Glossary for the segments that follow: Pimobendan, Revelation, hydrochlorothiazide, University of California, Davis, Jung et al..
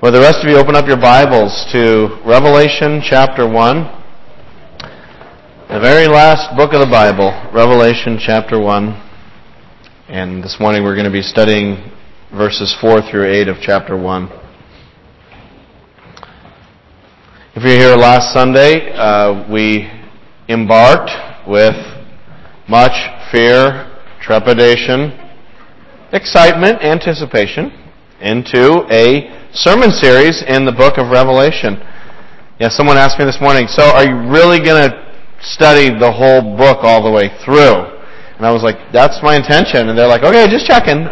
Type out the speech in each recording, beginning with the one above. Well, the rest of you open up your Bibles to Revelation chapter 1, the very last book of the Bible, Revelation chapter 1. And this morning we're going to be studying verses 4 through 8 of chapter 1. If you were here last Sunday, we embarked with much fear, trepidation, excitement, anticipation into a sermon series in the book of Revelation. Yeah, someone asked me this morning, so are you really going to study the whole book all the way through? And I was like, that's my intention. And they're like, okay, just checking.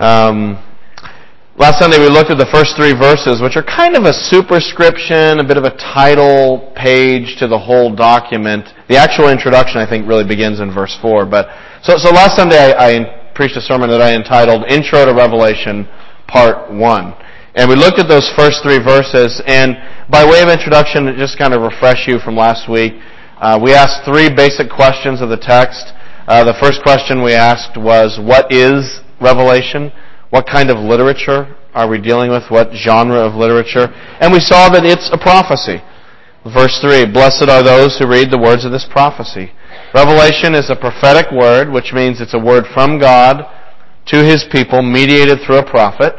Last Sunday we looked at the first three verses, which are kind of a superscription, a bit of a title page to the whole document. The actual introduction, I think, really begins in verse 4. But so last Sunday I preached a sermon that I entitled Intro to Revelation Part 1. And we looked at those first three verses, and by way of introduction, to just kind of refresh you from last week, we asked three basic questions of the text. The first question we asked was, what is Revelation? What kind of literature are we dealing with? What genre of literature? And we saw that it's a prophecy. Verse 3, blessed are those who read the words of this prophecy. Revelation is a prophetic word, which means it's a word from God to His people, mediated through a prophet,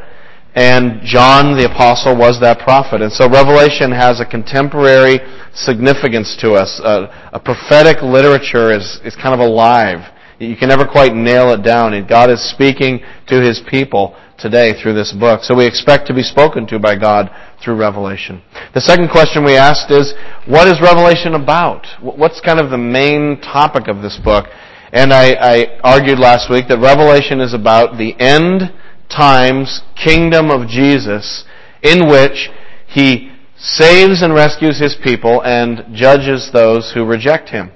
and John the Apostle was that prophet. And so Revelation has a contemporary significance to us. A prophetic literature is kind of alive. You can never quite nail it down, and God is speaking to His people today through this book. So we expect to be spoken to by God through Revelation. The second question we asked is, what is Revelation about? What's kind of the main topic of this book? And I argued last week that Revelation is about the end times kingdom of Jesus, in which He saves and rescues His people and judges those who reject Him.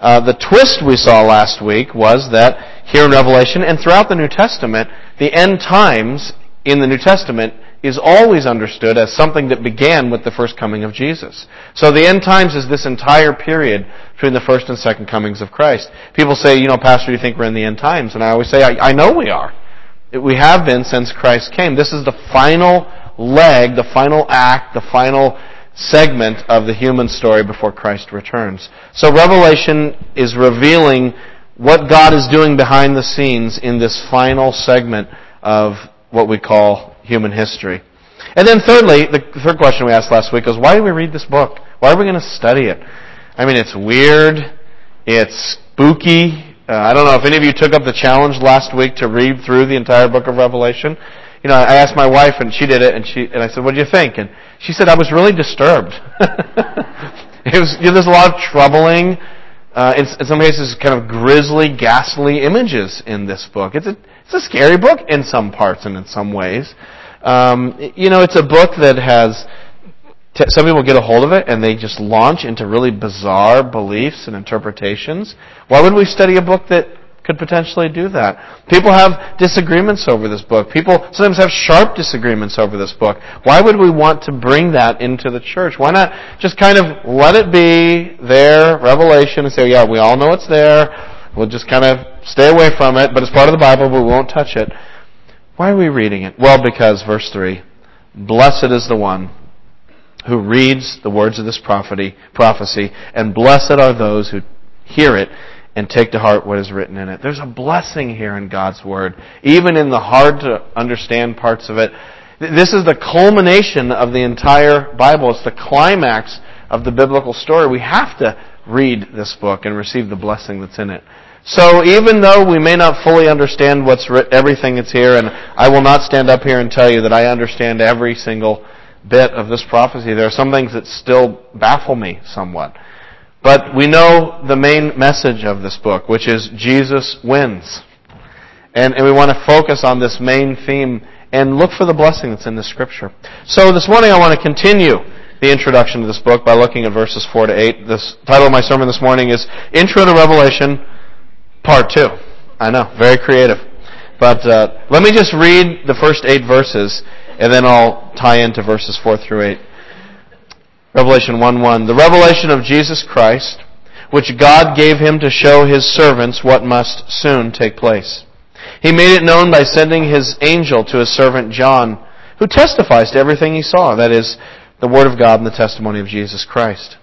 The twist we saw last week was that here in Revelation and throughout the New Testament, the end times in the New Testament is always understood as something that began with the first coming of Jesus. So the end times is this entire period between the first and second comings of Christ. People say, you know, Pastor, you think we're in the end times? And I always say, I know we are. We have been since Christ came. This is the final leg, the final act, the final segment of the human story before Christ returns. So Revelation is revealing what God is doing behind the scenes in this final segment of what we call human history. And then thirdly, the third question we asked last week was, why do we read this book? Why are we going to study it? I mean, it's weird. It's spooky. I don't know if any of you took up the challenge last week to read through the entire book of Revelation. You know, I asked my wife, and she did it, and I said, what do you think? And she said, I was really disturbed. There's a lot of troubling, in some cases, kind of grisly, ghastly images in this book. It's a scary book in some parts and in some ways. You know, it's a book that has... Some people get a hold of it and they just launch into really bizarre beliefs and interpretations. Why would we study a book that could potentially do that? People have disagreements over this book. People sometimes have sharp disagreements over this book. Why would we want to bring that into the church? Why not just kind of let it be there, Revelation, and say, yeah, we all know it's there. We'll just kind of stay away from it, but it's part of the Bible, but we won't touch it. Why are we reading it? Well, because, verse 3, blessed is the one who reads the words of this prophecy, and blessed are those who hear it and take to heart what is written in it. There's a blessing here in God's Word, even in the hard-to-understand parts of it. This is the culmination of the entire Bible. It's the climax of the biblical story. We have to read this book and receive the blessing that's in it. So even though we may not fully understand what's everything that's here, and I will not stand up here and tell you that I understand every single bit of this prophecy, there are some things that still baffle me somewhat. But we know the main message of this book, which is Jesus wins. And we want to focus on this main theme and look for the blessing that's in the Scripture. So this morning I want to continue the introduction to this book by looking at verses 4 to 8. The title of my sermon this morning is Intro to Revelation Part 2. I know, very creative. But let me just read the first 8 verses, and then I'll tie into verses 4 through 8. Revelation 1:1. The revelation of Jesus Christ, which God gave Him to show His servants what must soon take place. He made it known by sending his angel to his servant John, who testifies to everything he saw, that is, the Word of God and the testimony of Jesus Christ.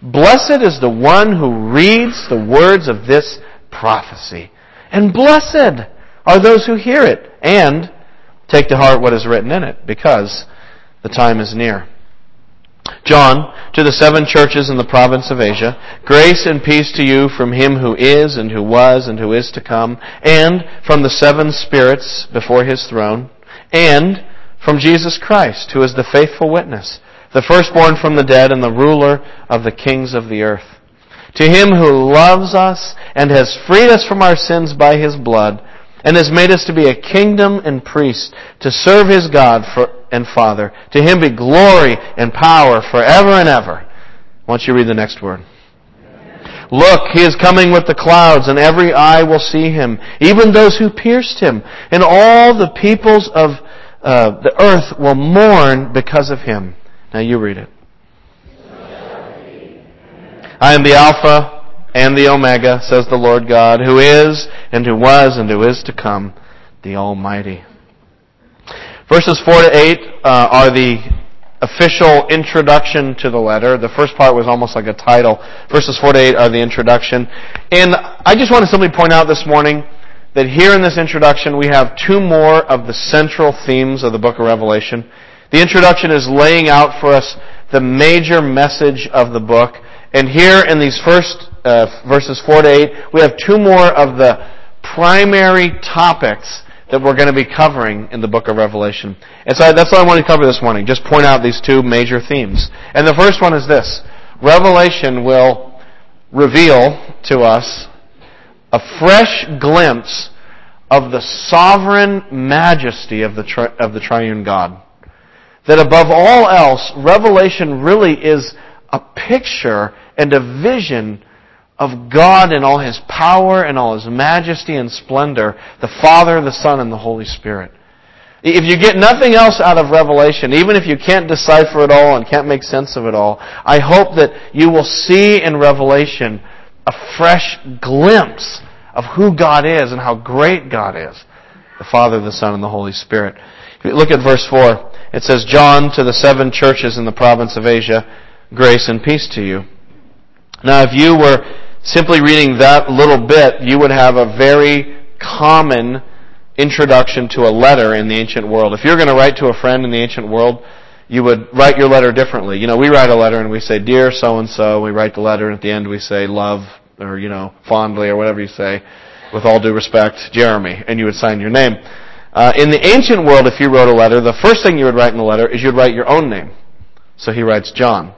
Blessed is the one who reads the words of this prophecy, and blessed are those who hear it and take to heart what is written in it, because the time is near. John, to the seven churches in the province of Asia, grace and peace to you from him who is, and who was, and who is to come, and from the seven spirits before his throne, and from Jesus Christ, who is the faithful witness, the firstborn from the dead, and the ruler of the kings of the earth. To him who loves us and has freed us from our sins by his blood, and has made us to be a kingdom and priests to serve his God and Father. To him be glory and power forever and ever. Why don't you read the next word? Amen. Look, he is coming with the clouds, and every eye will see him, even those who pierced him, and all the peoples of the earth will mourn because of him. Now you read it. I am the Alpha and the Omega, says the Lord God, who is, and who was, and who is to come, the Almighty. Verses 4 to 8 are the official introduction to the letter. The first part was almost like a title. Verses 4 to 8 are the introduction. And I just want to simply point out this morning that here in this introduction we have two more of the central themes of the book of Revelation. The introduction is laying out for us the major message of the book. And here in these first verses 4 to 8, we have two more of the primary topics that we're going to be covering in the book of Revelation. And so that's what I want to cover this morning, just point out these two major themes. And the first one is this: Revelation will reveal to us a fresh glimpse of the sovereign majesty of the triune God. That above all else, Revelation really is a picture and a vision of God in all His power and all His majesty and splendor, the Father, the Son, and the Holy Spirit. If you get nothing else out of Revelation, even if you can't decipher it all and can't make sense of it all, I hope that you will see in Revelation a fresh glimpse of who God is and how great God is, the Father, the Son, and the Holy Spirit. Look at verse 4. It says, John, to the seven churches in the province of Asia, grace and peace to you. Now, if you were simply reading that little bit, you would have a very common introduction to a letter in the ancient world. If you're going to write to a friend in the ancient world, you would write your letter differently. You know, we write a letter and we say, dear so-and-so. We write the letter and at the end we say, love, or, you know, fondly, or whatever you say, with all due respect, Jeremy, and you would sign your name. In the ancient world, if you wrote a letter, the first thing you would write in the letter is you'd write your own name. So he writes John.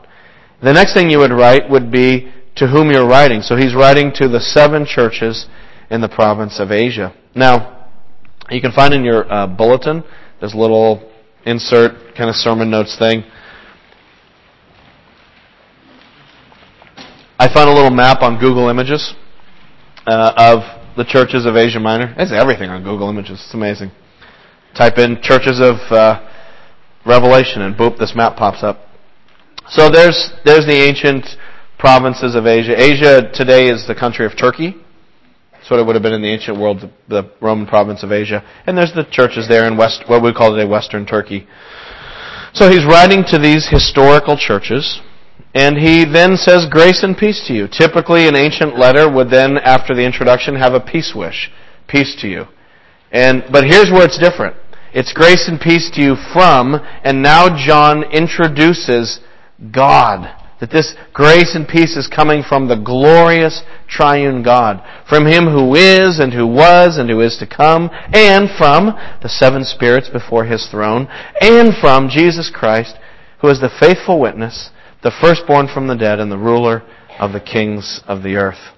The next thing you would write would be to whom you're writing. So he's writing to the seven churches in the province of Asia. Now, you can find in your bulletin, this little insert kind of sermon notes thing, I found a little map on Google Images of the churches of Asia Minor. It's everything on Google Images. It's amazing. Type in churches of Revelation and boop, this map pops up. So there's the ancient provinces of Asia. Asia today is the country of Turkey. That's what it would have been in the ancient world, the Roman province of Asia. And there's the churches there in what we call today Western Turkey. So he's writing to these historical churches, and he then says, grace and peace to you. Typically, an ancient letter would then, after the introduction, have a peace wish. Peace to you. But here's where it's different. It's grace and peace to you from, and now John introduces God, that this grace and peace is coming from the glorious triune God, from Him who is, and who was, and who is to come, and from the seven spirits before His throne, and from Jesus Christ, who is the faithful witness, the firstborn from the dead, and the ruler of the kings of the earth.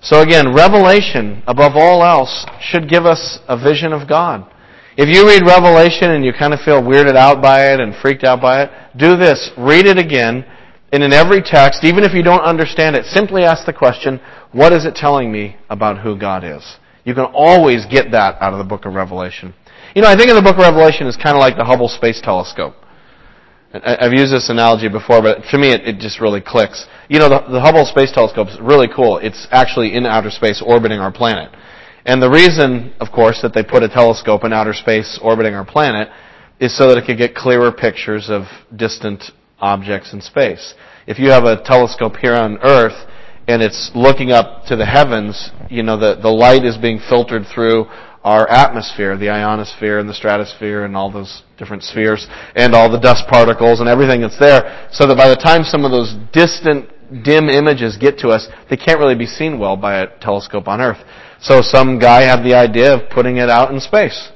So again, Revelation, above all else, should give us a vision of God. If you read Revelation and you kind of feel weirded out by it and freaked out by it, do this. Read it again. And in every text, even if you don't understand it, simply ask the question, what is it telling me about who God is? You can always get that out of the book of Revelation. You know, I think in the book of Revelation it's kind of like the Hubble Space Telescope. I've used this analogy before, but to me it just really clicks. You know, the Hubble Space Telescope is really cool. It's actually in outer space orbiting our planet. And the reason, of course, that they put a telescope in outer space orbiting our planet is so that it could get clearer pictures of distant objects in space. If you have a telescope here on Earth and it's looking up to the heavens, you know, the light is being filtered through our atmosphere, the ionosphere and the stratosphere and all those different spheres and all the dust particles and everything that's there, so that by the time some of those distant, dim images get to us, they can't really be seen well by a telescope on Earth. So some guy had the idea of putting it out in space.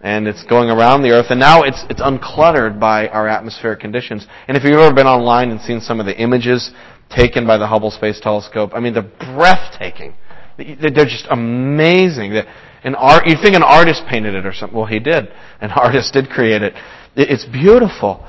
And it's going around the Earth. And now it's uncluttered by our atmospheric conditions. And if you've ever been online and seen some of the images taken by the Hubble Space Telescope, I mean, they're breathtaking. They're just amazing. You'd think an artist painted it or something. Well, he did. An artist did create it. It's beautiful.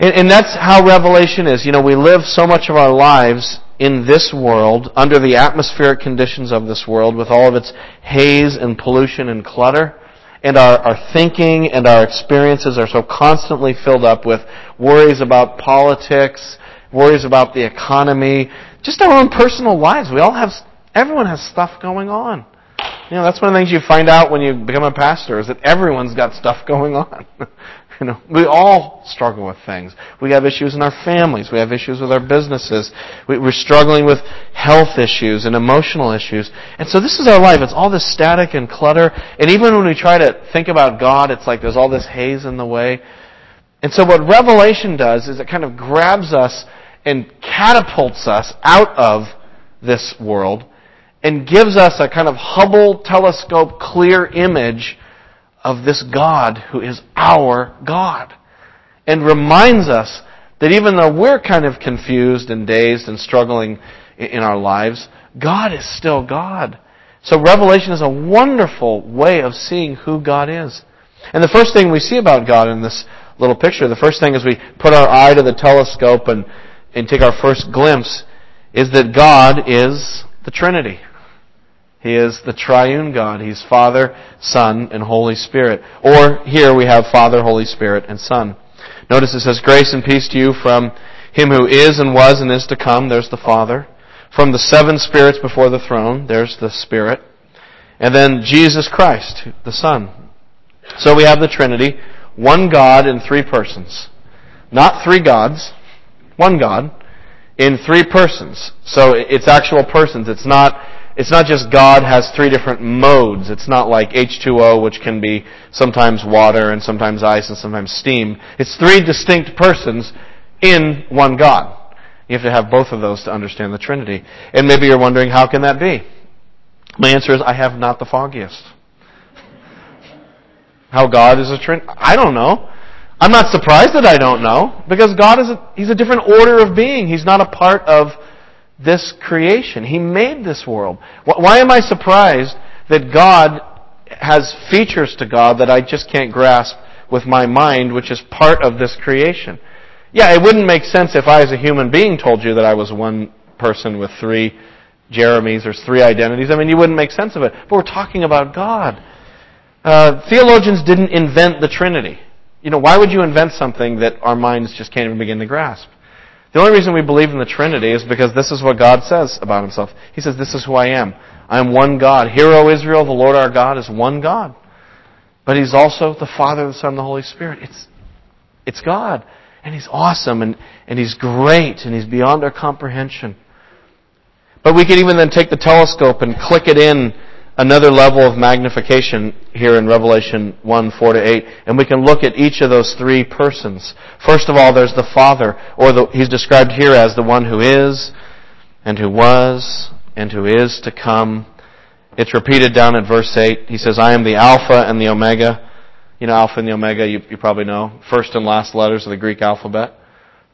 And that's how Revelation is. You know, we live so much of our lives in this world, under the atmospheric conditions of this world, with all of its haze and pollution and clutter, and our thinking and our experiences are so constantly filled up with worries about politics, worries about the economy, just our own personal lives. Everyone has stuff going on. You know, that's one of the things you find out when you become a pastor, is that everyone's got stuff going on. You know, we all struggle with things. We have issues in our families. We have issues with our businesses. We're struggling with health issues and emotional issues. And so this is our life. It's all this static and clutter. And even when we try to think about God, it's like there's all this haze in the way. And so what Revelation does is it kind of grabs us and catapults us out of this world and gives us a kind of Hubble telescope clear image of this God who is our God, and reminds us that even though we're kind of confused and dazed and struggling in our lives, God is still God. So Revelation is a wonderful way of seeing who God is. And the first thing we see about God in this little picture, the first thing as we put our eye to the telescope and take our first glimpse, is that God is the Trinity. He is the triune God. He's Father, Son, and Holy Spirit. Or here we have Father, Holy Spirit, and Son. Notice it says, "Grace and peace to you from Him who is and was and is to come." There's the Father. "From the seven spirits before the throne." There's the Spirit. And then Jesus Christ, the Son. So we have the Trinity. One God in three persons. Not three gods. One God in three persons. So it's actual persons. It's not just God has three different modes. It's not like H2O, which can be sometimes water and sometimes ice and sometimes steam. It's three distinct persons in one God. You have to have both of those to understand the Trinity. And maybe you're wondering, how can that be? My answer is, I have not the foggiest. How God is a Trinity? I don't know. I'm not surprised that I don't know, because God is He's a different order of being. He's not a part of this creation. He made this world. Why am I surprised that God has features to God that I just can't grasp with my mind, which is part of this creation? Yeah, it wouldn't make sense if I as a human being told you that I was one person with three Jeremies or three identities. I mean, you wouldn't make sense of it. But we're talking about God. Theologians didn't invent the Trinity. You know, why would you invent something that our minds just can't even begin to grasp? The only reason we believe in the Trinity is because this is what God says about Himself. He says, "This is who I am. I am one God. Hear, O Israel, the Lord our God is one God." But He's also the Father, the Son, and the Holy Spirit. It's God. And He's awesome, and He's great, and He's beyond our comprehension. But we could even then take the telescope and click it in another level of magnification here in Revelation 1:4-8, and we can look at each of those three persons. First of all, there's the Father, He's described here as the one who is, and who was, and who is to come. It's repeated down at verse 8. He says, "I am the Alpha and the Omega." You know, Alpha and the Omega, you probably know, first and last letters of the Greek alphabet.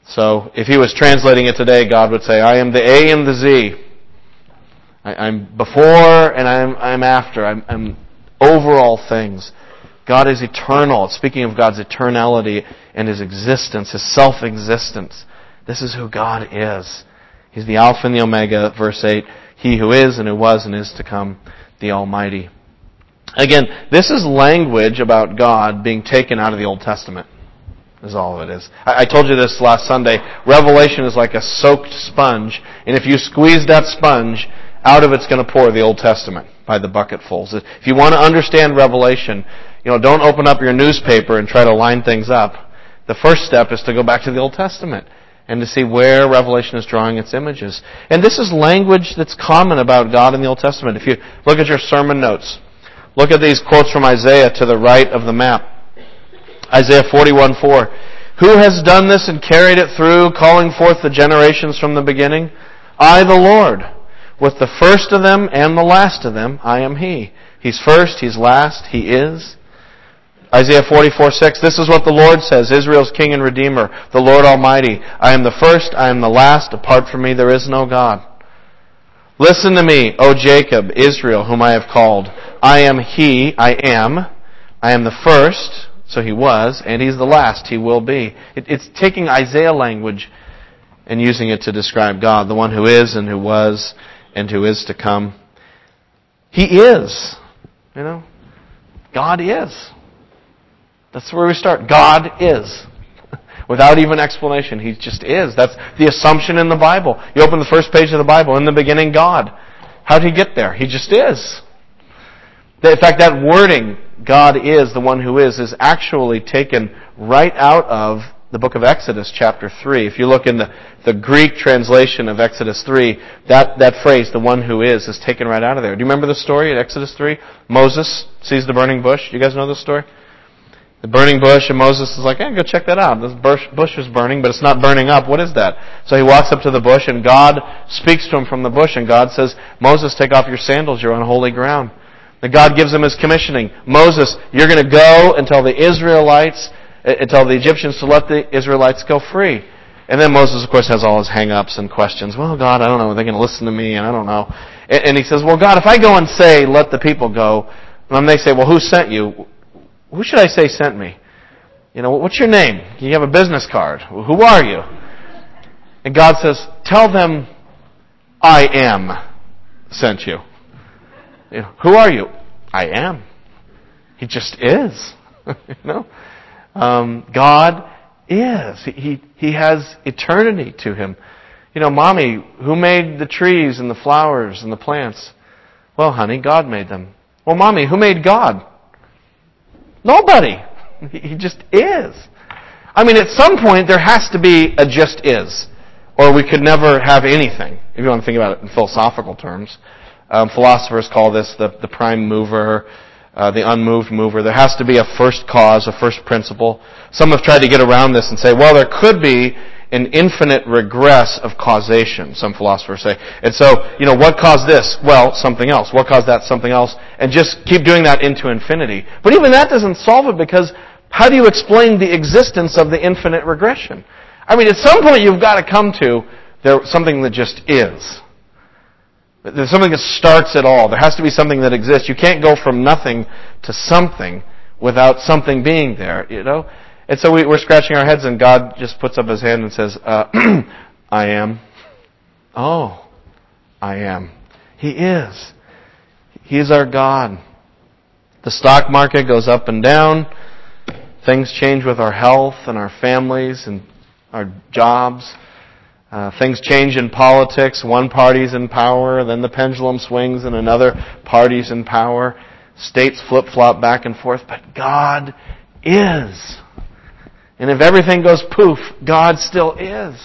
So if He was translating it today, God would say, "I am the A and the Z. I'm before and I'm after. I'm over all things." God is eternal. It's speaking of God's eternality and His existence, His self-existence. This is who God is. He's the Alpha and the Omega, verse 8. He who is and who was and is to come, the Almighty. Again, this is language about God being taken out of the Old Testament, is all it is. I told you this last Sunday. Revelation is like a soaked sponge, and if you squeeze that sponge, out of it's going to pour the Old Testament by the bucketfuls. If you want to understand Revelation, don't open up your newspaper and try to line things up. The first step is to go back to the Old Testament and to see where Revelation is drawing its images. And this is language that's common about God in the Old Testament. If you look at your sermon notes, look at these quotes from Isaiah to the right of the map. Isaiah 41:4. Who has done this and carried it through, calling forth the generations from the beginning? I, the Lord, with the first of them and the last of them, I am He. He's first, He's last, He is. Isaiah 44:6. This is what the Lord says, Israel's King and Redeemer, the Lord Almighty. I am the first, I am the last. Apart from me, there is no God. Listen to me, O Jacob, Israel, whom I have called. I am He, I am. I am the first, so He was, and He's the last, He will be. It's taking Isaiah language and using it to describe God, the one who is and who was and who is to come. He is. God is. That's where we start. God is. Without even explanation. He just is. That's the assumption in the Bible. You open the first page of the Bible, in the beginning, God. How'd He get there? He just is. In fact, that wording, God is, the one who is actually taken right out of the book of Exodus, chapter 3. If you look in the Greek translation of Exodus 3, that phrase, the one who is taken right out of there. Do you remember the story in Exodus 3? Moses sees the burning bush. You guys know this story? The burning bush, and Moses is like, hey, go check that out. This bush is burning, but it's not burning up. What is that? So he walks up to the bush, and God speaks to him from the bush, and God says, Moses, take off your sandals. You're on holy ground. And God gives him his commissioning. Moses, you're going to go and tell the Israelites, tell the Egyptians to let the Israelites go free. And then Moses, of course, has all his hang-ups and questions. Well, God, I don't know. Are they going to listen to me? And I don't know. And he says, well, God, if I go and say, let the people go, and then they say, well, who sent you? Who should I say sent me? What's your name? You have a business card. Who are you? And God says, tell them I am sent you. Who are you? I am. He just is. God is. He has eternity to Him. Mommy, who made the trees and the flowers and the plants? Well, honey, God made them. Well, Mommy, who made God? Nobody. He just is. At some point there has to be a just is, or we could never have anything, if you want to think about it in philosophical terms. Philosophers call this the prime mover, the unmoved mover. There has to be a first cause, a first principle. Some have tried to get around this and say, well, there could be an infinite regress of causation, some philosophers say. And so, what caused this? Well, something else. What caused that? Something else. And just keep doing that into infinity. But even that doesn't solve it, because how do you explain the existence of the infinite regression? At some point you've got to come to something that just is. There's something that starts it all. There has to be something that exists. You can't go from nothing to something without something being there, And so we're scratching our heads, and God just puts up His hand and says, I am. Oh, I am. He is. He is our God. The stock market goes up and down. Things change with our health and our families and our jobs. Things change in politics. One party's in power, then the pendulum swings and another party's in power. States flip-flop back and forth, but God is. And if everything goes poof, God still is.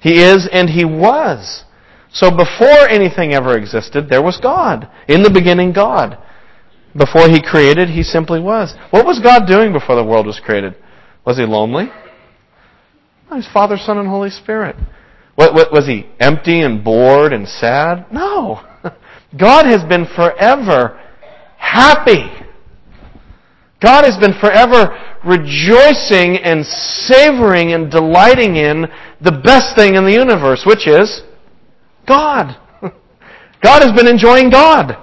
He is and He was. So before anything ever existed, there was God. In the beginning, God. Before He created, He simply was. What was God doing before the world was created? Was He lonely? No, He was Father, Son, and Holy Spirit. Was He empty and bored and sad? No. God has been forever happy. God has been forever rejoicing and savoring and delighting in the best thing in the universe, which is God. God has been enjoying God.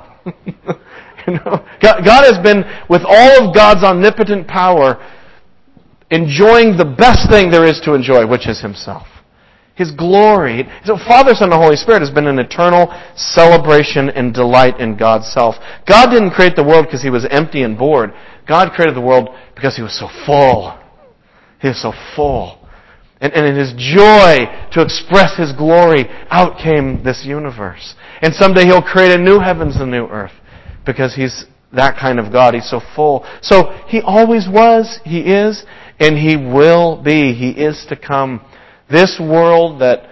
God has been, with all of God's omnipotent power, enjoying the best thing there is to enjoy, which is Himself. His glory. So Father, Son, and the Holy Spirit has been an eternal celebration and delight in God's self. God didn't create the world because He was empty and bored. God created the world because He was so full. He was so full. And in His joy to express His glory, out came this universe. And someday He'll create a new heavens and a new earth, because He's that kind of God. He's so full. So He always was, He is, and He will be. He is to come. This world that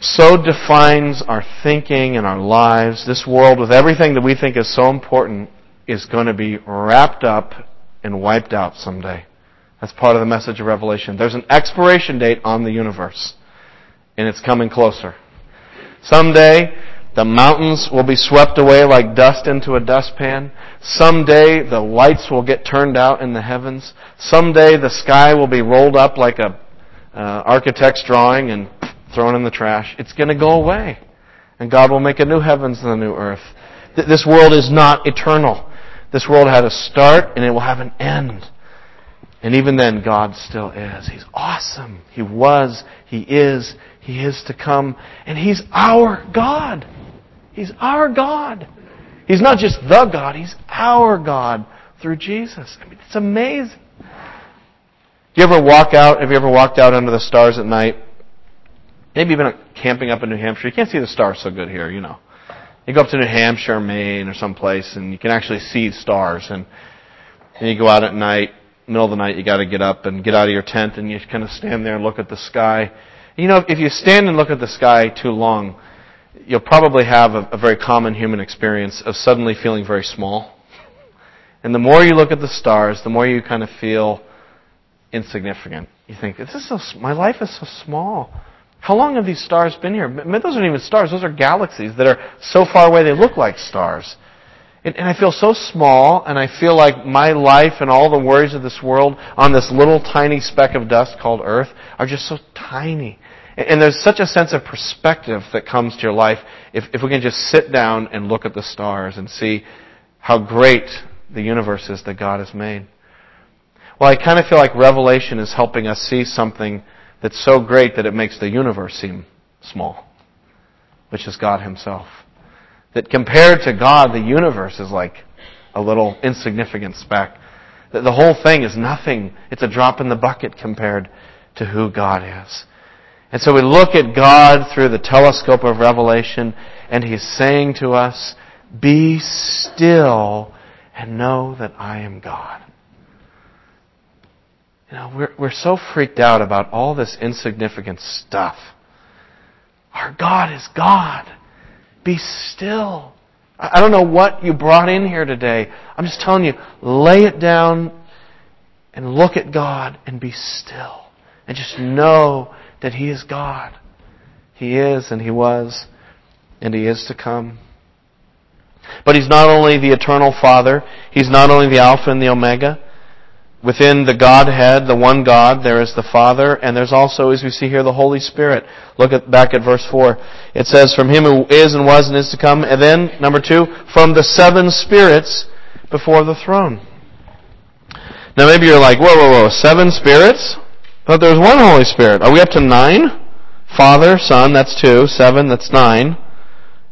so defines our thinking and our lives, this world with everything that we think is so important, is going to be wrapped up and wiped out someday. That's part of the message of Revelation. There's an expiration date on the universe, and it's coming closer. Someday, the mountains will be swept away like dust into a dustpan. Someday, the lights will get turned out in the heavens. Someday, the sky will be rolled up like an architect's drawing and thrown in the trash. It's going to go away, and God will make a new heavens and a new earth. This world is not eternal. This world had a start, and it will have an end. And even then, God still is. He's awesome. He was. He is to come. And He's our God. He's our God. He's not just the God. He's our God through Jesus. I mean, it's amazing. Have you ever walked out under the stars at night? Maybe you've been camping up in New Hampshire. You can't see the stars so good here, you know. You go up to New Hampshire or Maine or someplace, and you can actually see stars. And you go out at night. Middle of the night, you got to get up and get out of your tent, and you kind of stand there and look at the sky. You know, if you stand and look at the sky too long, you'll probably have a very common human experience of suddenly feeling very small. And the more you look at the stars, the more you kind of feel insignificant. You think, my life is so small. How long have these stars been here? Those aren't even stars. Those are galaxies that are so far away they look like stars. And I feel so small, and I feel like my life and all the worries of this world on this little tiny speck of dust called Earth are just so tiny. And there's such a sense of perspective that comes to your life if we can just sit down and look at the stars and see how great the universe is that God has made. Well, I kind of feel like Revelation is helping us see something that's so great that it makes the universe seem small, which is God Himself. That compared to God, the universe is like a little insignificant speck. That the whole thing is nothing. It's a drop in the bucket compared to who God is. And so we look at God through the telescope of Revelation, and He's saying to us, "Be still and know that I am God." You know, we're so freaked out about all this insignificant stuff. Our God is God. Be still. I don't know what you brought in here today. I'm just telling you, lay it down and look at God and be still. And just know that He is God. He is, and He was, and He is to come. But He's not only the eternal Father. He's not only the Alpha and the Omega. Within the Godhead, the one God, there is the Father, and there's also, as we see here, the Holy Spirit. Back at verse 4. It says, "From Him who is and was and is to come." And then, number 2, "from the 7 spirits before the throne." Now maybe you're like, whoa, 7 spirits? I thought there was one Holy Spirit. Are we up to 9? Father, Son, that's 2. 7, that's 9.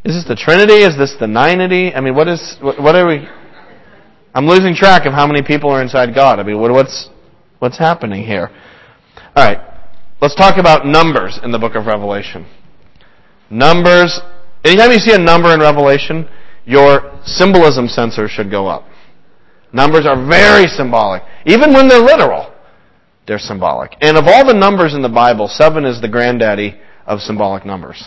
Is this the Trinity? Is this the Ninity? I mean, what are we... I'm losing track of how many people are inside God. I mean, what's happening here? All right, let's talk about numbers in the book of Revelation. Numbers. Anytime you see a number in Revelation, your symbolism sensor should go up. Numbers are very symbolic. Even when they're literal, they're symbolic. And of all the numbers in the Bible, 7 is the granddaddy of symbolic numbers.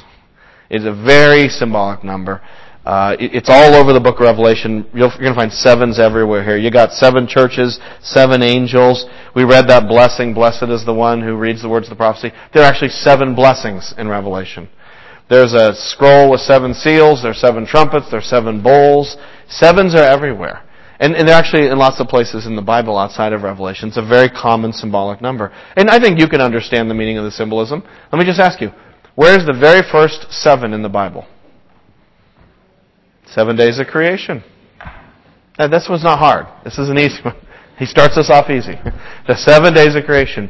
It's a very symbolic number. It's all over the book of Revelation. You're going to find 7s everywhere here. You got 7 churches, 7 angels. We read that blessing, "Blessed is the one who reads the words of the prophecy." There are actually 7 blessings in Revelation. There's a scroll with 7 seals. There's 7 trumpets. There's 7 bowls. 7s are everywhere. And they're actually in lots of places in the Bible outside of Revelation. It's a very common symbolic number. And I think you can understand the meaning of the symbolism. Let me just ask you, where's the very first 7 in the Bible? 7 days of creation. Now, this one's not hard. This is an easy one. He starts us off easy. The 7 days of creation,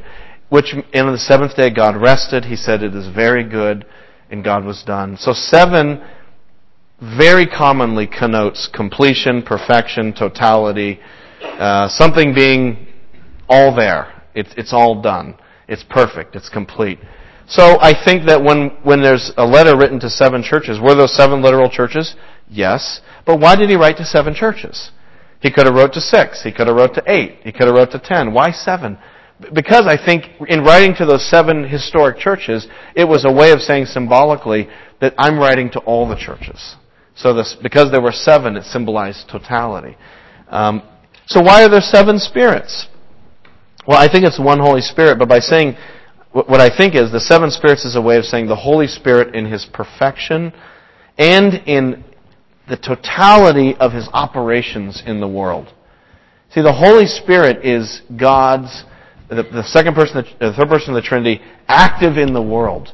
which in the seventh day God rested. He said, "It is very good," and God was done. So 7 very commonly connotes completion, perfection, totality, something being all there. It's all done. It's perfect. It's complete. So I think that when there's a letter written to seven churches, were those seven literal churches? Yes. But why did he write to seven churches? He could have wrote to six. He could have wrote to eight. He could have wrote to 10. Why seven? Because I think in writing to those seven historic churches, it was a way of saying symbolically that I'm writing to all the churches. So this, because there were seven, it symbolized totality. So why are there seven spirits? Well, I think it's one Holy Spirit, but by saying what I think is the seven spirits is a way of saying the Holy Spirit in His perfection and in the totality of His operations in the world. See, the Holy Spirit is God's, the second person, the third person of the Trinity, active in the world,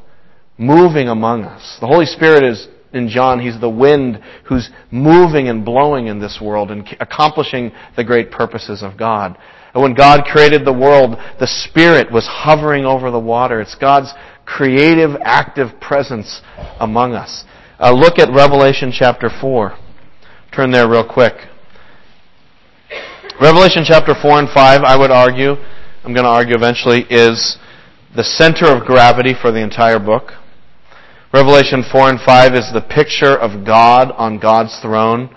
moving among us. The Holy Spirit is, in John, He's the wind who's moving and blowing in this world and accomplishing the great purposes of God. And when God created the world, the Spirit was hovering over the water. It's God's creative, active presence among us. Look at Revelation chapter 4. Turn there real quick. Revelation chapter 4 and 5, I would argue, I'm going to argue eventually, is the center of gravity for the entire book. Revelation 4 and 5 is the picture of God on God's throne.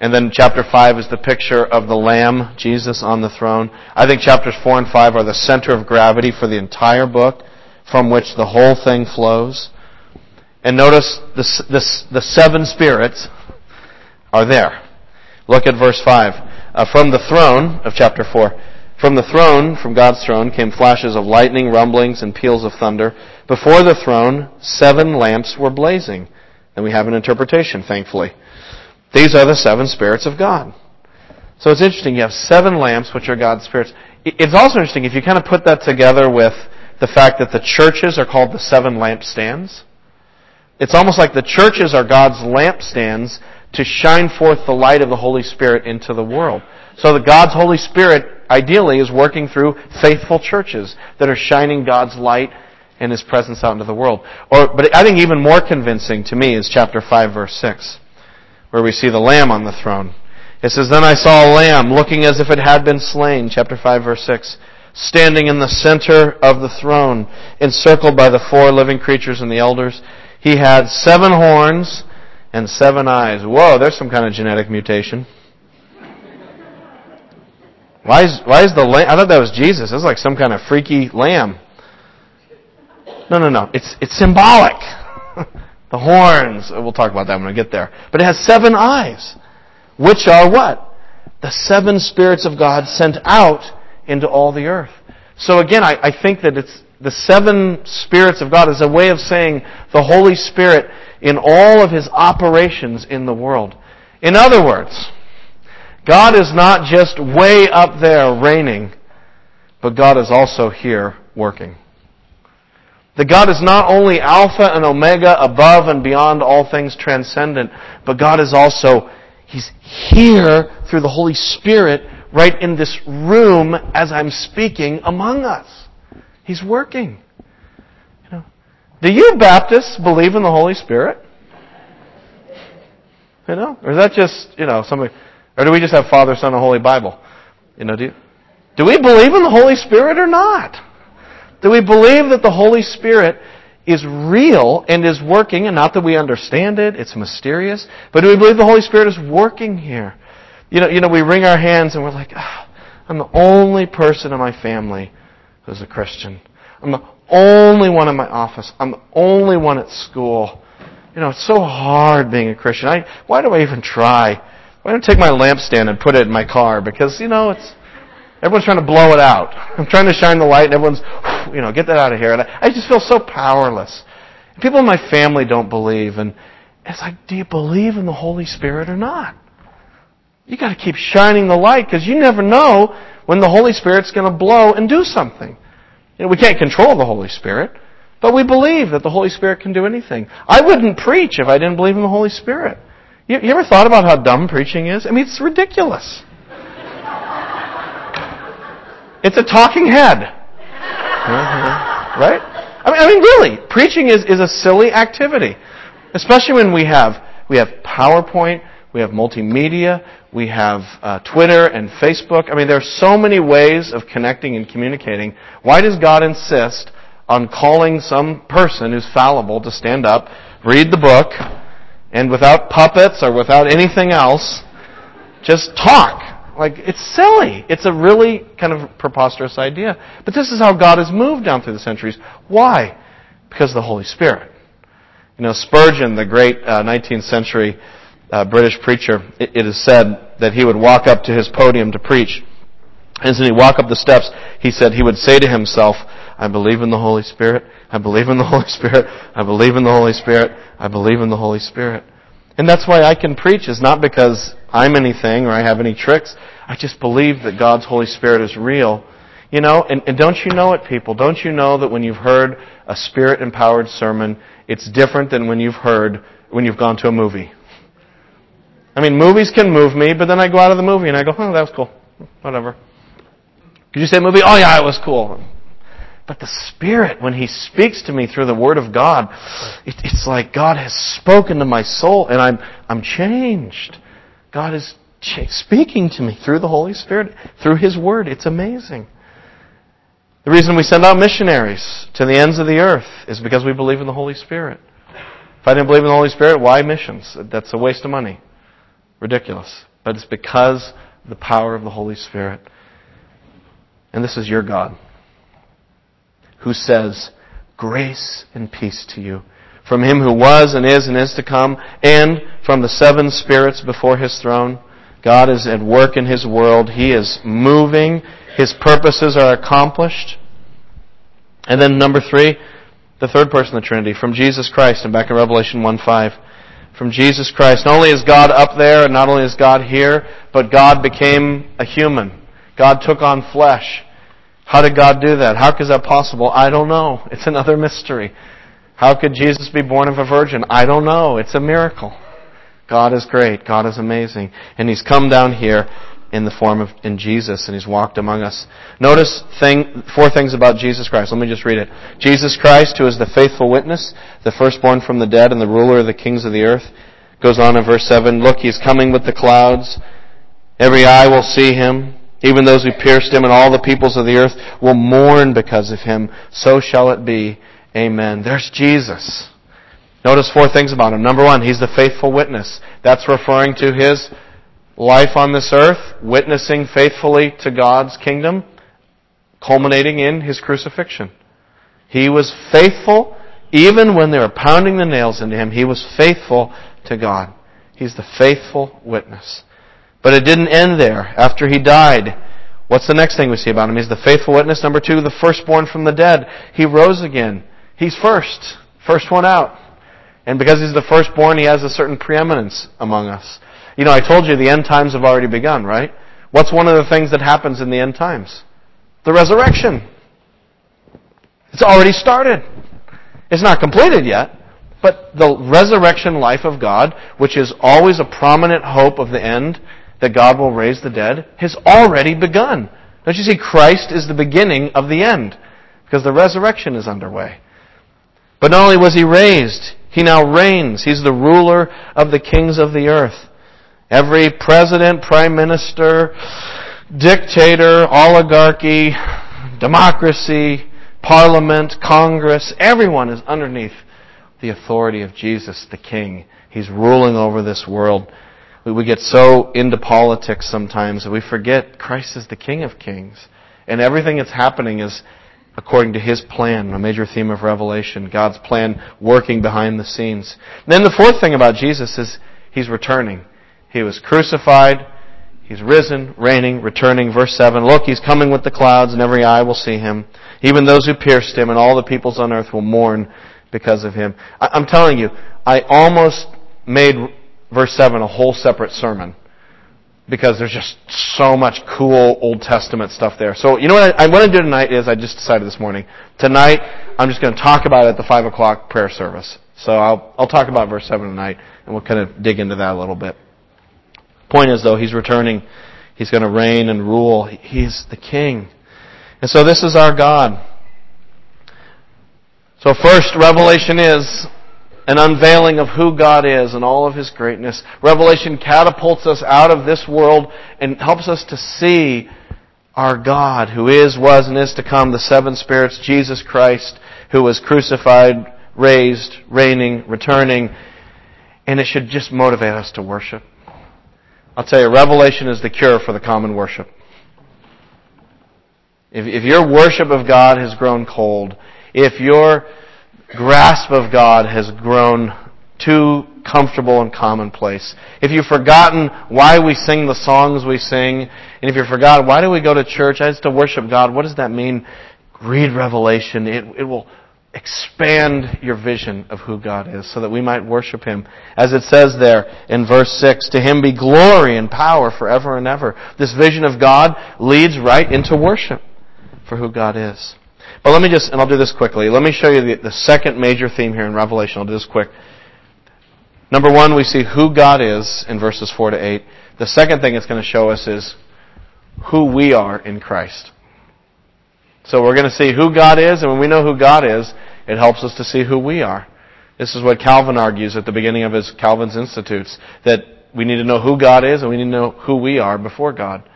And then chapter 5 is the picture of the Lamb, Jesus, on the throne. I think chapters 4 and 5 are the center of gravity for the entire book, from which the whole thing flows. And notice the seven spirits are there. Look at verse 5. From the throne of chapter 4. From the throne, from God's throne, came flashes of lightning, rumblings, and peals of thunder. Before the throne, seven lamps were blazing. And we have an interpretation, thankfully. These are the seven spirits of God. So it's interesting. You have seven lamps, which are God's spirits. It's also interesting if you kind of put that together with the fact that the churches are called the seven lampstands. It's almost like the churches are God's lampstands to shine forth the light of the Holy Spirit into the world. So that God's Holy Spirit, ideally, is working through faithful churches that are shining God's light and His presence out into the world. But I think even more convincing to me is chapter 5, verse 6, where we see the Lamb on the throne. It says, "Then I saw a Lamb looking as if it had been slain," chapter 5, verse 6, "standing in the center of the throne, encircled by the four living creatures and the elders. He had seven horns and seven eyes." Whoa, there's some kind of genetic mutation. Why is the lamb? I thought that was Jesus. That's like some kind of freaky lamb. No. It's symbolic. The horns. We'll talk about that when we get there. But it has seven eyes, which are what? The seven spirits of God sent out into all the earth. So again, I think that it's the seven spirits of God is a way of saying the Holy Spirit in all of His operations in the world. In other words, God is not just way up there reigning, but God is also here working. That God is not only Alpha and Omega, above and beyond all things transcendent, but God is also, He's here through the Holy Spirit right in this room as I'm speaking among us. He's working. Do you Baptists believe in the Holy Spirit? Or is that just, somebody... Or do we just have Father, Son, and Holy Bible? Do we believe in the Holy Spirit or not? Do we believe that the Holy Spirit is real and is working, and not that we understand it, it's mysterious, but do we believe the Holy Spirit is working here? We wring our hands and we're like, I'm the only person in my family who's a Christian. I'm the only one in my office. I'm the only one at school. It's so hard being a Christian. Why do I even try? Why don't I take my lampstand and put it in my car? Because, it's everyone's trying to blow it out. I'm trying to shine the light and everyone's, get that out of here. And I just feel so powerless. And people in my family don't believe. And it's like, do you believe in the Holy Spirit or not? You got to keep shining the light because you never know when the Holy Spirit's going to blow and do something. We can't control the Holy Spirit, but we believe that the Holy Spirit can do anything. I wouldn't preach if I didn't believe in the Holy Spirit. You ever thought about how dumb preaching is? It's ridiculous. It's a talking head. Right? Really, preaching is a silly activity. Especially when we have PowerPoint, We have multimedia. We have Twitter and Facebook. I mean, there are so many ways of connecting and communicating. Why does God insist on calling some person who's fallible to stand up, read the book, and without puppets or without anything else, just talk? Like, it's silly. It's a really kind of preposterous idea. But this is how God has moved down through the centuries. Why? Because of the Holy Spirit. You know, Spurgeon, the great 19th century British preacher, it is said that he would walk up to his podium to preach. As he walked up the steps, he said he would say to himself, I believe in the Holy Spirit, I believe in the Holy Spirit, I believe in the Holy Spirit, I believe in the Holy Spirit. And that's why I can preach. It's not because I'm anything or I have any tricks. I just believe that God's Holy Spirit is real. You know, and don't you know it, people? Don't you know that when you've heard a Spirit-empowered sermon, it's different than when you've gone to a movie? I mean, movies can move me, but then I go out of the movie and I go, oh, that was cool. Whatever. Did you say movie? Oh, yeah, it was cool. But the Spirit, when He speaks to me through the Word of God, it's like God has spoken to my soul and I'm changed. God is speaking to me through the Holy Spirit, through His Word. It's amazing. The reason we send out missionaries to the ends of the earth is because we believe in the Holy Spirit. If I didn't believe in the Holy Spirit, why missions? That's a waste of money. Ridiculous. But it's because of the power of the Holy Spirit. And this is your God, who says, grace and peace to you, from Him who was and is to come, and from the seven spirits before His throne. God is at work in His world. He is moving. His purposes are accomplished. And then number three, the third person of the Trinity, from Jesus Christ. And back in Revelation 1:5, from Jesus Christ. Not only is God up there, and not only is God here, but God became a human. God took on flesh. How did God do that? How is that possible? I don't know. It's another mystery. How could Jesus be born of a virgin? I don't know. It's a miracle. God is great. God is amazing. And He's come down here in the form of in Jesus, and He's walked among us. Notice four things about Jesus Christ. Let me just read it. Jesus Christ, who is the faithful witness, the firstborn from the dead, and the ruler of the kings of the earth, goes on in verse 7, look, He's coming with the clouds. Every eye will see Him. Even those who pierced Him, and all the peoples of the earth will mourn because of Him. So shall it be. Amen. There's Jesus. Notice four things about Him. Number one, He's the faithful witness. That's referring to His life on this earth, witnessing faithfully to God's kingdom, culminating in His crucifixion. He was faithful. Even when they were pounding the nails into Him, He was faithful to God. He's the faithful witness. But it didn't end there. After He died, what's the next thing we see about Him? He's the faithful witness. Number two, the firstborn from the dead. He rose again. He's first. First one out. And because He's the firstborn, He has a certain preeminence among us. You know, I told you the end times have already begun, right? What's one of the things that happens in the end times? The resurrection. It's already started. It's not completed yet. But the resurrection life of God, which is always a prominent hope of the end, that God will raise the dead, has already begun. Don't you see? Christ is the beginning of the end, because the resurrection is underway. But not only was He raised, He now reigns. He's the ruler of the kings of the earth. Every president, prime minister, dictator, oligarchy, democracy, parliament, Congress, everyone is underneath the authority of Jesus, the King. He's ruling over this world. We get so into politics sometimes that we forget Christ is the King of Kings. And everything that's happening is according to His plan, a major theme of Revelation, God's plan working behind the scenes. And then the fourth thing about Jesus is He's returning. He was crucified. He's risen, reigning, returning. Verse 7, look, He's coming with the clouds, and every eye will see Him. Even those who pierced Him, and all the peoples on earth will mourn because of Him. I'm telling you, I almost made verse 7 a whole separate sermon, because there's just so much cool Old Testament stuff there. So you know what I want to do tonight is, I just decided this morning, tonight I'm just going to talk about it at the 5 o'clock prayer service. So I'll talk about verse 7 tonight, and we'll kind of dig into that a little bit. Point is, though, He's returning. He's going to reign and rule. He's the King. And so this is our God. So first, Revelation is an unveiling of who God is and all of His greatness. Revelation catapults us out of this world and helps us to see our God who is, was, and is to come, the seven spirits, Jesus Christ, who was crucified, raised, reigning, returning. And it should just motivate us to worship. I'll tell you, Revelation is the cure for the common worship. If your worship of God has grown cold, if your grasp of God has grown too comfortable and commonplace, if you've forgotten why we sing the songs we sing, and if you've forgotten why do we go to church, I just to worship God, what does that mean? Read Revelation. It will expand your vision of who God is so that we might worship Him. As it says there in verse 6, to Him be glory and power forever and ever. This vision of God leads right into worship for who God is. But let me just, and I'll do this quickly, let me show you the second major theme here in Revelation. I'll do this quick. Number one, we see who God is in verses 4 to 8. The second thing it's going to show us is who we are in Christ. So we're going to see who God is, and when we know who God is, it helps us to see who we are. This is what Calvin argues at the beginning of his Calvin's Institutes, that we need to know who God is and we need to know who we are before God.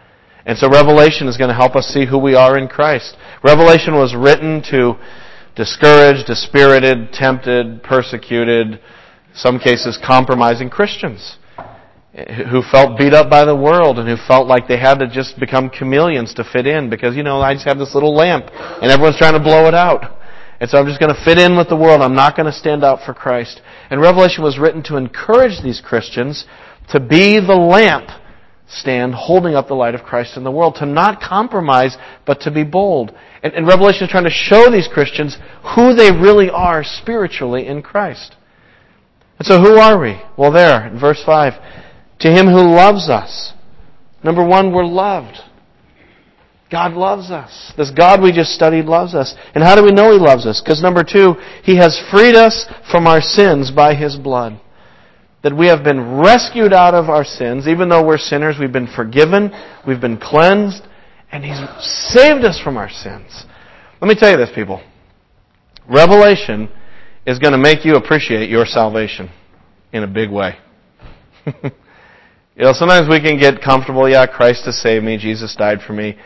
And so Revelation is going to help us see who we are in Christ. Revelation was written to discouraged, dispirited, tempted, persecuted, in some cases compromising Christians who felt beat up by the world and who felt like they had to just become chameleons to fit in because, I just have this little lamp and everyone's trying to blow it out. And so I'm just going to fit in with the world. I'm not going to stand out for Christ. And Revelation was written to encourage these Christians to be the lamp stand holding up the light of Christ in the world, to not compromise, but to be bold. And Revelation is trying to show these Christians who they really are spiritually in Christ. And so who are we? Well, there, in verse 5, to Him who loves us. Number one, we're loved. God loves us. This God we just studied loves us. And how do we know He loves us? Because number two, He has freed us from our sins by His blood. That we have been rescued out of our sins. Even though we're sinners, we've been forgiven, we've been cleansed, and He's saved us from our sins. Let me tell you this, people. Revelation is going to make you appreciate your salvation in a big way. Sometimes we can get comfortable. Yeah, Christ has saved me. Jesus died for me.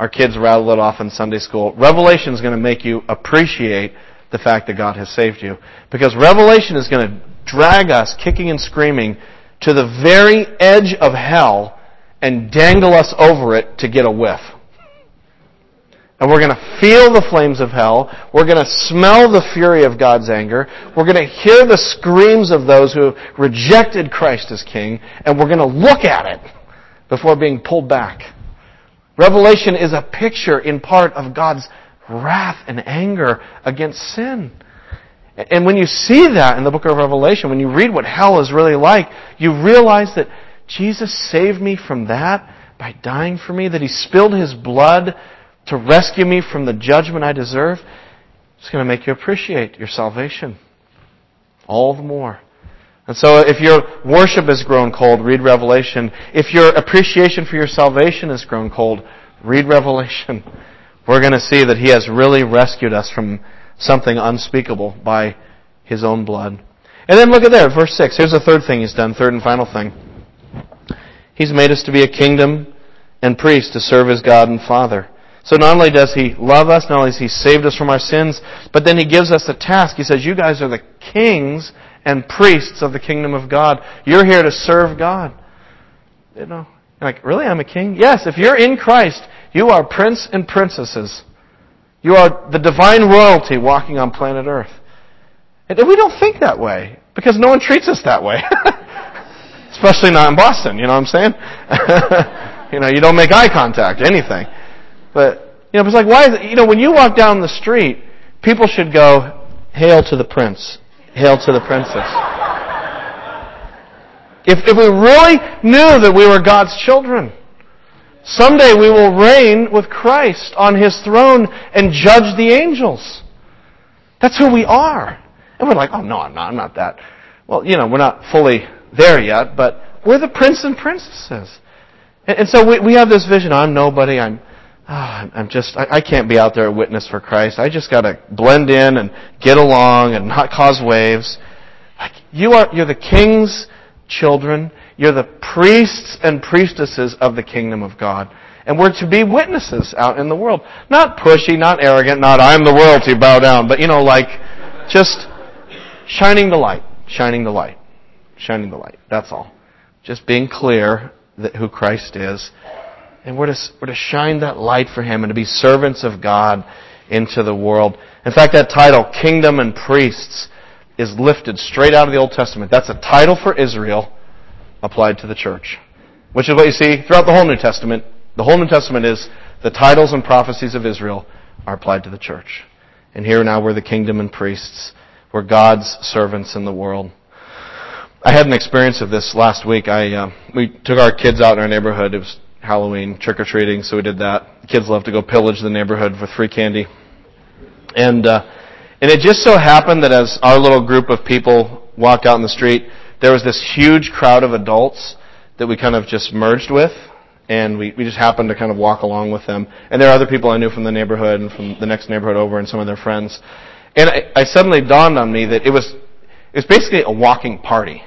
Our kids rattle it off in Sunday school. Revelation is going to make you appreciate the fact that God has saved you. Because Revelation is going to drag us, kicking and screaming, to the very edge of hell and dangle us over it to get a whiff. And we're going to feel the flames of hell. We're going to smell the fury of God's anger. We're going to hear the screams of those who rejected Christ as King. And we're going to look at it before being pulled back. Revelation is a picture in part of God's wrath and anger against sin. And when you see that in the book of Revelation, when you read what hell is really like, you realize that Jesus saved me from that by dying for me, that He spilled His blood to rescue me from the judgment I deserve. It's going to make you appreciate your salvation all the more. And so if your worship has grown cold, read Revelation. If your appreciation for your salvation has grown cold, read Revelation. We're going to see that He has really rescued us from something unspeakable by His own blood. And then look at there, verse 6. Here's the third thing He's done, third and final thing. He's made us to be a kingdom and priests to serve as God and Father. So not only does He love us, not only has He saved us from our sins, but then He gives us a task. He says, you guys are the kings and priests of the kingdom of God. You're here to serve God. Really? I'm a king? Yes, if you're in Christ, you are prince and princesses. You are the divine royalty walking on planet Earth. And we don't think that way because no one treats us that way. Especially not in Boston, you know what I'm saying? You don't make eye contact, anything. But, it's like, why is it, when you walk down the street, people should go, hail to the prince, hail to the princess. If we really knew that we were God's children, someday we will reign with Christ on His throne and judge the angels. That's who we are. And we're like, oh, no, I'm not that. Well, we're not fully there yet, but we're the prince and princesses. And so we have this vision, I'm nobody, I can't be out there a witness for Christ. I just got to blend in and get along and not cause waves. You're the king's children. You're the priests and priestesses of the kingdom of God. And we're to be witnesses out in the world. Not pushy, not arrogant, not I'm the royalty, bow down. But, just shining the light. Shining the light. Shining the light. That's all. Just being clear that who Christ is. And we're to shine that light for Him and to be servants of God into the world. In fact, that title, Kingdom and Priests, is lifted straight out of the Old Testament. That's a title for Israel applied to the church. Which is what you see throughout the whole New Testament. The whole New Testament is the titles and prophecies of Israel are applied to the church. And here now we're the kingdom and priests. We're God's servants in the world. I had an experience of this last week. We took our kids out in our neighborhood. It was Halloween, trick-or-treating, so we did that. The kids love to go pillage the neighborhood for free candy. And it just so happened that as our little group of people walked out in the street, there was this huge crowd of adults that we kind of just merged with. And we just happened to kind of walk along with them. And there are other people I knew from the neighborhood and from the next neighborhood over and some of their friends. And I suddenly dawned on me that it was basically a walking party.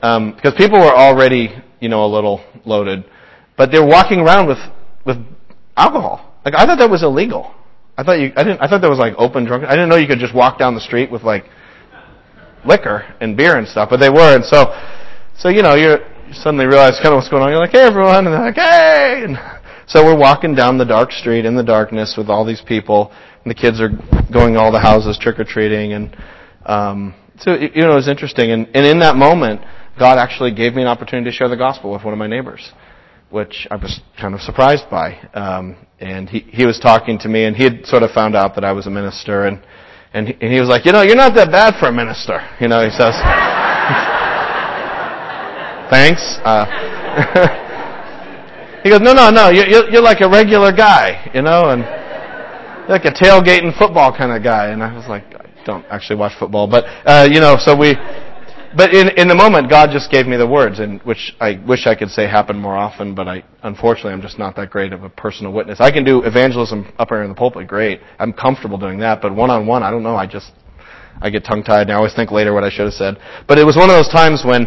Because people were already, a little loaded. But they were walking around with alcohol. Like, I thought that was illegal. I thought that was like open drunkenness. I didn't know you could just walk down the street with like liquor and beer and stuff. But they were. And so you suddenly realize kind of what's going on. You're like, hey, everyone. And they're like, hey. And so we're walking down the dark street in the darkness with all these people. And the kids are going to all the houses trick-or-treating. And so it was interesting. And in that moment, God actually gave me an opportunity to share the gospel with one of my neighbors, which I was kind of surprised by. And he was talking to me. And he had sort of found out that I was a minister. And he was like, you're not that bad for a minister. He says... Thanks. He goes, no, you're like a regular guy, and you're like a tailgating football kind of guy. And I was like, I don't actually watch football, but but in the moment, God just gave me the words, and which I wish I could say happened more often, but unfortunately, I'm just not that great of a personal witness. I can do evangelism up here in the pulpit, great. I'm comfortable doing that, but one-on-one, I don't know. I get tongue-tied, and I always think later what I should have said. But it was one of those times when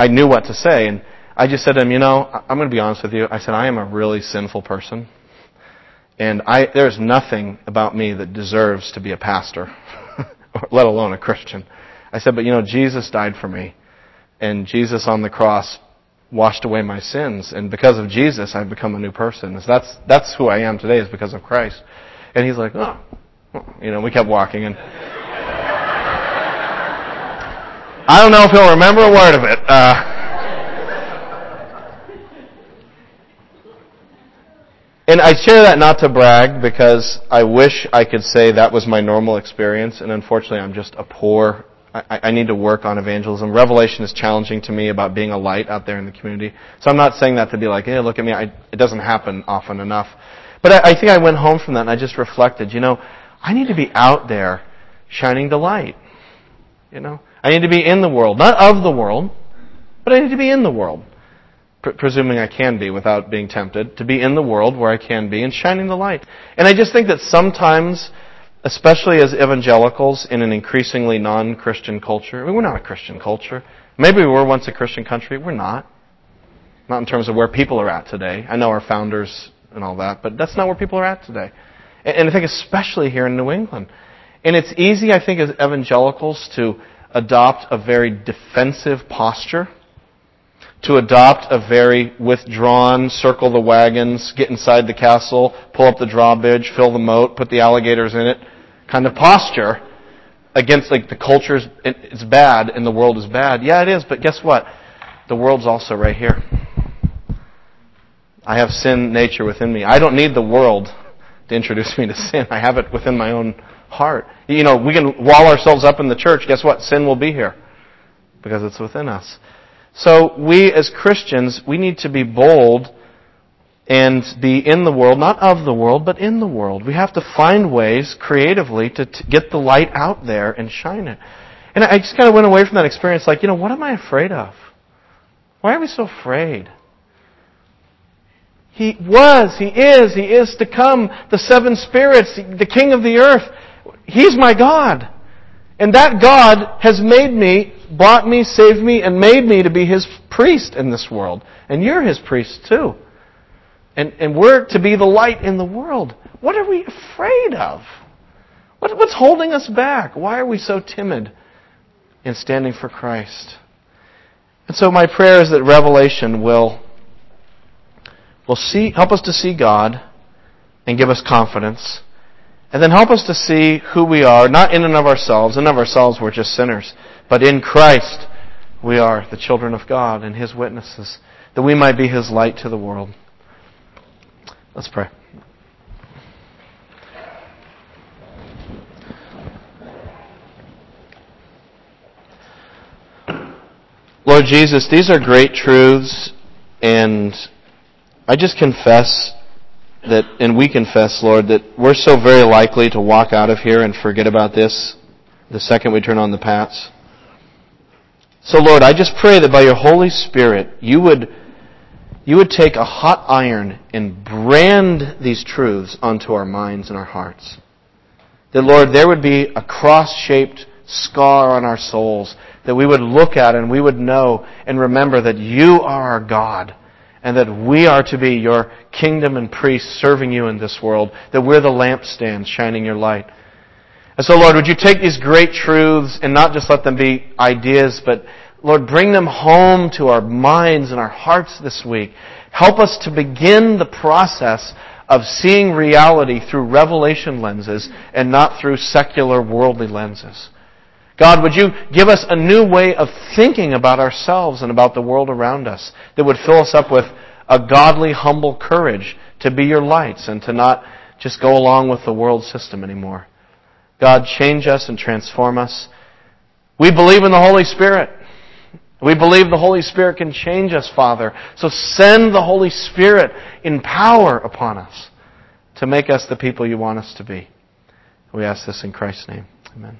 I knew what to say, and I just said to him, I'm going to be honest with you. I said, I am a really sinful person, and there's nothing about me that deserves to be a pastor, let alone a Christian. I said, but Jesus died for me, and Jesus on the cross washed away my sins, and because of Jesus, I've become a new person. So that's who I am today is because of Christ. And he's like, oh. We kept walking, and I don't know if he'll remember a word of it. And I share that not to brag because I wish I could say that was my normal experience. And unfortunately, I'm just I need to work on evangelism. Revelation is challenging to me about being a light out there in the community. So I'm not saying that to be like, hey, look at me. It doesn't happen often enough. But I think I went home from that and I just reflected, I need to be out there shining the light. I need to be in the world. Not of the world, but I need to be in the world. Presuming I can be without being tempted. To be in the world where I can be and shining the light. And I just think that sometimes, especially as evangelicals in an increasingly non-Christian culture, we're not a Christian culture. Maybe we were once a Christian country. We're not. Not in terms of where people are at today. I know our founders and all that, but that's not where people are at today. And I think especially here in New England. And it's easy, I think, as evangelicals to adopt a very defensive posture, to adopt a very withdrawn, circle the wagons, get inside the castle, pull up the drawbridge, fill the moat, put the alligators in it, kind of posture against the culture's it's bad and the world is bad. Yeah, it is, but guess what? The world's also right here. I have sin nature within me. I don't need the world to introduce me to sin. I have it within my own heart. We can wall ourselves up in the church. Guess what? Sin will be here because it's within us. So we as Christians, we need to be bold and be in the world, not of the world, but in the world. We have to find ways creatively to get the light out there and shine it. And I just kind of went away from that experience like, what am I afraid of? Why are we so afraid? He was, He is to come, the seven spirits, the King of the earth. He's my God. And that God has made me, bought me, saved me, and made me to be His priest in this world. And you're His priest too. And we're to be the light in the world. What are we afraid of? What's holding us back? Why are we so timid in standing for Christ? And so my prayer is that Revelation will help us to see God and give us confidence. And then help us to see who we are, not in and of ourselves. In and of ourselves, we're just sinners. But in Christ, we are the children of God and His witnesses, that we might be His light to the world. Let's pray. Lord Jesus, these are great truths, and I just confess that, and we confess, Lord, that we're so very likely to walk out of here and forget about this the second we turn on the paths. So, Lord, I just pray that by your Holy Spirit, you would take a hot iron and brand these truths onto our minds and our hearts. That, Lord, there would be a cross-shaped scar on our souls that we would look at and we would know and remember that you are our God. And that we are to be your kingdom and priests serving you in this world. That we're the lampstands shining your light. And so, Lord, would you take these great truths and not just let them be ideas, but, Lord, bring them home to our minds and our hearts this week. Help us to begin the process of seeing reality through revelation lenses and not through secular worldly lenses. God, would you give us a new way of thinking about ourselves and about the world around us that would fill us up with a godly, humble courage to be your lights and to not just go along with the world system anymore. God, change us and transform us. We believe in the Holy Spirit. We believe the Holy Spirit can change us, Father. So send the Holy Spirit in power upon us to make us the people you want us to be. We ask this in Christ's name. Amen.